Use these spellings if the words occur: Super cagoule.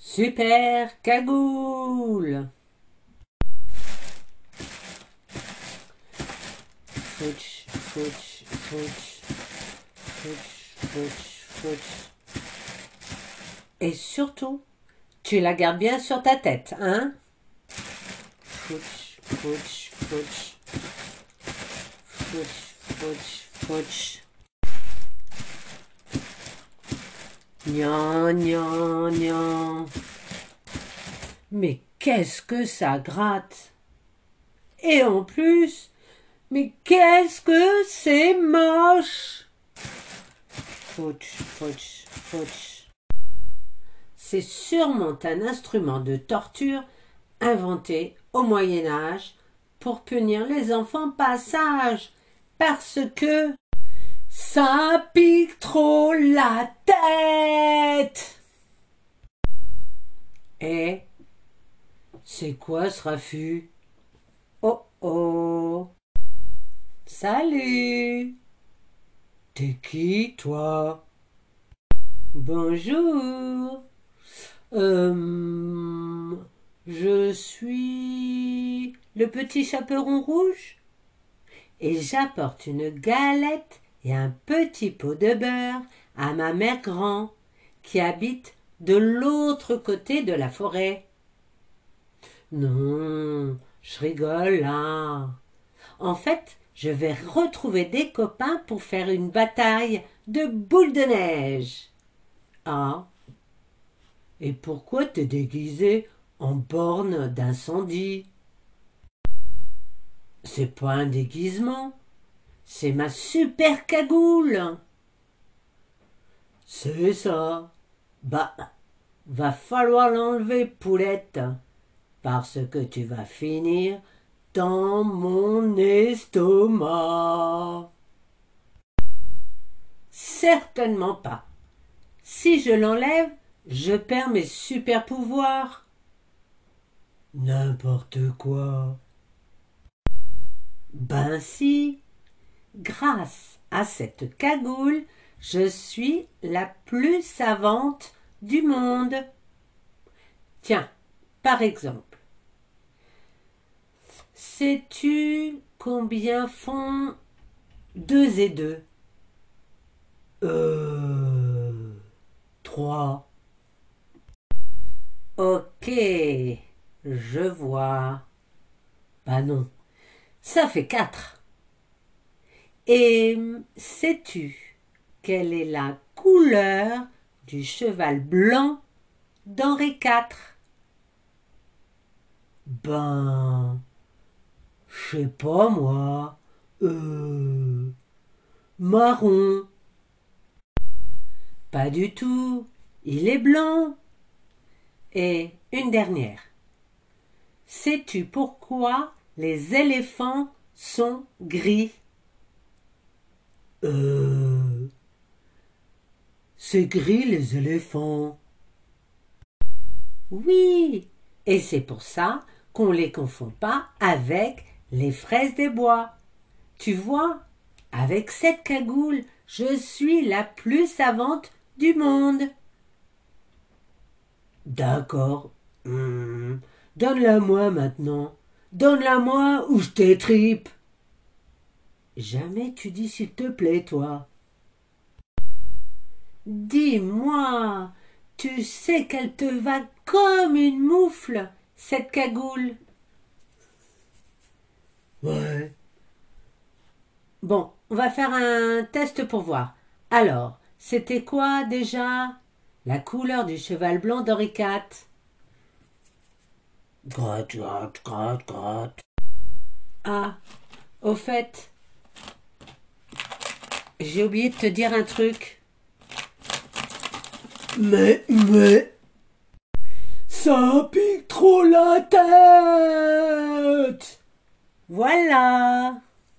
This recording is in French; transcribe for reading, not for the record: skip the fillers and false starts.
Super cagoule. Futsch, futsch, futsch, futsch, futsch, futsch. Et surtout, tu la gardes bien sur ta tête, hein? Futsch, futsch, futsch. Futsch, futsch, futsch. Gnan, gnan, gnan. Mais qu'est-ce que ça gratte? Et en plus, mais qu'est-ce que c'est moche! Futsch, futsch, futsch. C'est sûrement un instrument de torture inventé au Moyen-Âge pour punir les enfants pas sages, parce que ça pique trop la tête. Et c'est quoi ce raffut? Oh oh! Salut! T'es qui, toi? Bonjour! Je suis le petit chaperon rouge et j'apporte une galette et un petit pot de beurre à ma mère grand qui habite de l'autre côté de la forêt. Non, je rigole là. En fait, je vais retrouver des copains pour faire une bataille de boules de neige. Ah, et pourquoi t'es déguisé en borne d'incendie? C'est pas un déguisement, c'est ma super cagoule. C'est ça. Bah, va falloir l'enlever, poulette, parce que tu vas finir dans mon estomac. Certainement pas. Si je l'enlève, je perds mes super pouvoirs. N'importe quoi. Ben si. Grâce à cette cagoule, je suis la plus savante du monde. Tiens, par exemple, sais-tu combien font 2 et 2? 3. Ok, je vois. Bah non, ça fait 4. Et sais-tu quelle est la couleur du cheval blanc d'Henri IV? Ben, je sais pas moi. Marron. Pas du tout, il est blanc. Et une dernière. Sais-tu pourquoi les éléphants sont gris? C'est gris les éléphants. Oui, et c'est pour ça qu'on les confond pas avec les fraises des bois. Tu vois, avec cette cagoule, je suis la plus savante du monde. D'accord. Donne-la-moi maintenant. Donne-la-moi ou je t'étripe. Jamais tu dis s'il te plaît, toi. Dis-moi, tu sais qu'elle te va comme une moufle, cette cagoule. Ouais. Bon, on va faire un test pour voir. Alors, c'était quoi déjà ? La couleur du cheval blanc d'Henri IV. Gratte, gratte, gratte, gratte. Ah, au fait, j'ai oublié de te dire un truc. Mais, ça pique trop la tête. Voilà.